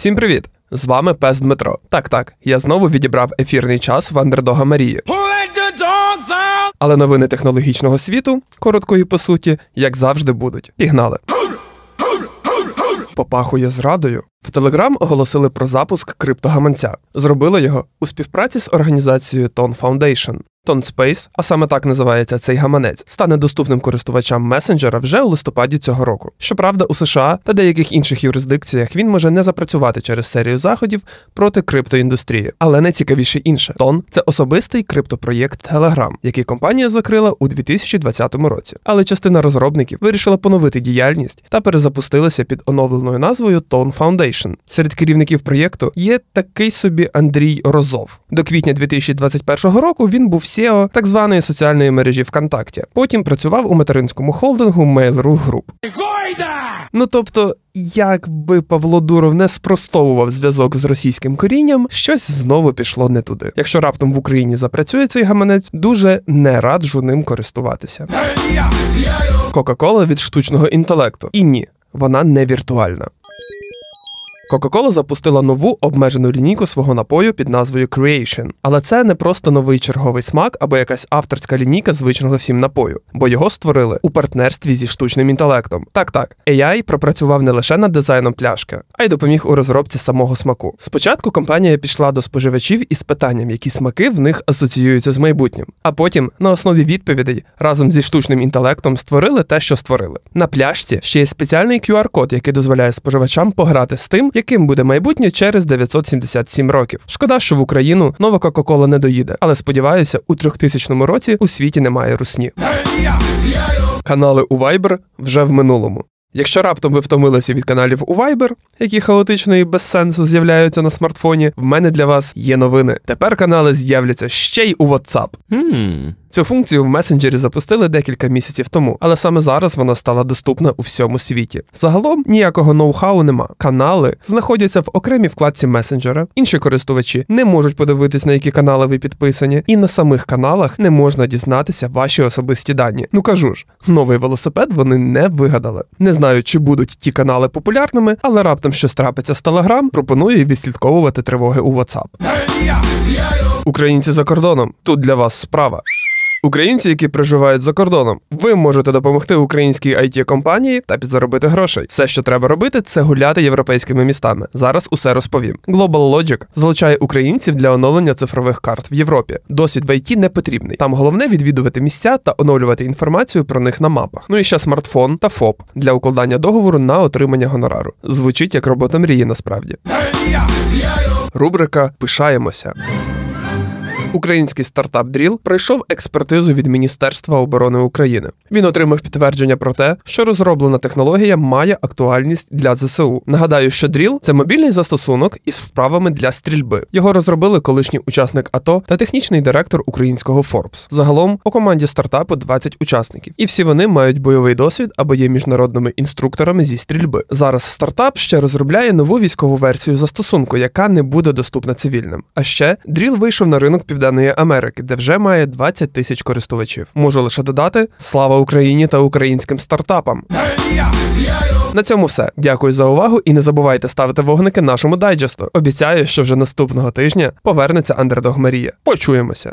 Всім привіт! З вами Пес Дмитро. Так, я знову відібрав ефірний час в Андердога Марії. Але новини технологічного світу, коротко і по суті, як завжди будуть. Пігнали! Попахує зрадою. В Telegram оголосили про запуск криптогаманця. Зробили його у співпраці з організацією Ton Foundation. Ton Space, а саме так називається цей гаманець, стане доступним користувачам месенджера вже у листопаді цього року. Щоправда, у США та деяких інших юрисдикціях він може не запрацювати через серію заходів проти криптоіндустрії. Але найцікавіше інше. Ton – це особистий криптопроєкт Telegram, який компанія закрила у 2020 році. Але частина розробників вирішила поновити діяльність та перезапустилася під оновленою назвою Ton Foundation. Серед керівників проєкту є такий собі Андрій Розов. До квітня 2021 року він був CEO так званої соціальної мережі ВКонтакте. Потім працював у материнському холдингу Mail.ru Group. Ну тобто, якби Павло Дуров не спростовував зв'язок з російським корінням, щось знову пішло не туди. Якщо раптом в Україні запрацює цей гаманець, дуже не раджу ним користуватися. Coca-Cola від штучного інтелекту. І ні, вона не віртуальна. Coca-Cola запустила нову обмежену лінійку свого напою під назвою Creation. Але це не просто новий черговий смак або якась авторська лінійка звичного всім напою, бо його створили у партнерстві зі штучним інтелектом. Так, AI пропрацював не лише над дизайном пляшки, а й допоміг у розробці самого смаку. Спочатку компанія пішла до споживачів із питанням, які смаки в них асоціюються з майбутнім. А потім, на основі відповідей, разом зі штучним інтелектом створили те, що створили. На пляшці ще є спеціальний QR-код, який дозволяє споживачам пограти з тим, яким буде майбутнє через 977 років. Шкода, що в Україну нова Кока-Кола не доїде, але сподіваюся, у 3000 році у світі немає русні. Канали у Viber вже в минулому. Якщо раптом ви втомилися від каналів у Viber, які хаотично і без сенсу з'являються на смартфоні, в мене для вас є новини. Тепер канали з'являться ще й у WhatsApp. Цю функцію в месенджері запустили декілька місяців тому, але саме зараз вона стала доступна у всьому світі. Загалом ніякого ноу-хау нема. Канали знаходяться в окремій вкладці месенджера, інші користувачі не можуть подивитись, на які канали ви підписані, і на самих каналах не можна дізнатися ваші особисті дані. Ну кажу ж, новий велосипед вони не вигадали. Не знаю, чи будуть ті канали популярними, але раптом щось трапиться з Telegram, пропоную відслідковувати тривоги у WhatsApp. Українці за кордоном, тут для вас справа. Українці, які проживають за кордоном, ви можете допомогти українській IT-компанії та підзаробити грошей. Все, що треба робити, це гуляти європейськими містами. Зараз усе розповім. Global Logic залучає українців для оновлення цифрових карт в Європі. Досвід в IT не потрібний. Там головне відвідувати місця та оновлювати інформацію про них на мапах. Ну і ще смартфон та ФОП для укладання договору на отримання гонорару. Звучить як робота мрії насправді. Рубрика «Пишаємося». Український стартап Drill пройшов експертизу від Міністерства оборони України. Він отримав підтвердження про те, що розроблена технологія має актуальність для ЗСУ. Нагадаю, що Drill – це мобільний застосунок із вправами для стрільби. Його розробили колишній учасник АТО та технічний директор українського Forbes. Загалом у команді стартапу 20 учасників. І всі вони мають бойовий досвід або є міжнародними інструкторами зі стрільби. Зараз стартап ще розробляє нову військову версію застосунку, яка не буде доступна цивільним. А ще Drill вийшов на ринок Південної Америки, де вже має 20 тисяч користувачів. Можу лише додати «Слава Україні та українським стартапам». На цьому все. Дякую за увагу і не забувайте ставити вогники нашому дайджесту. Обіцяю, що вже наступного тижня повернеться Андердог Марія. Почуємося!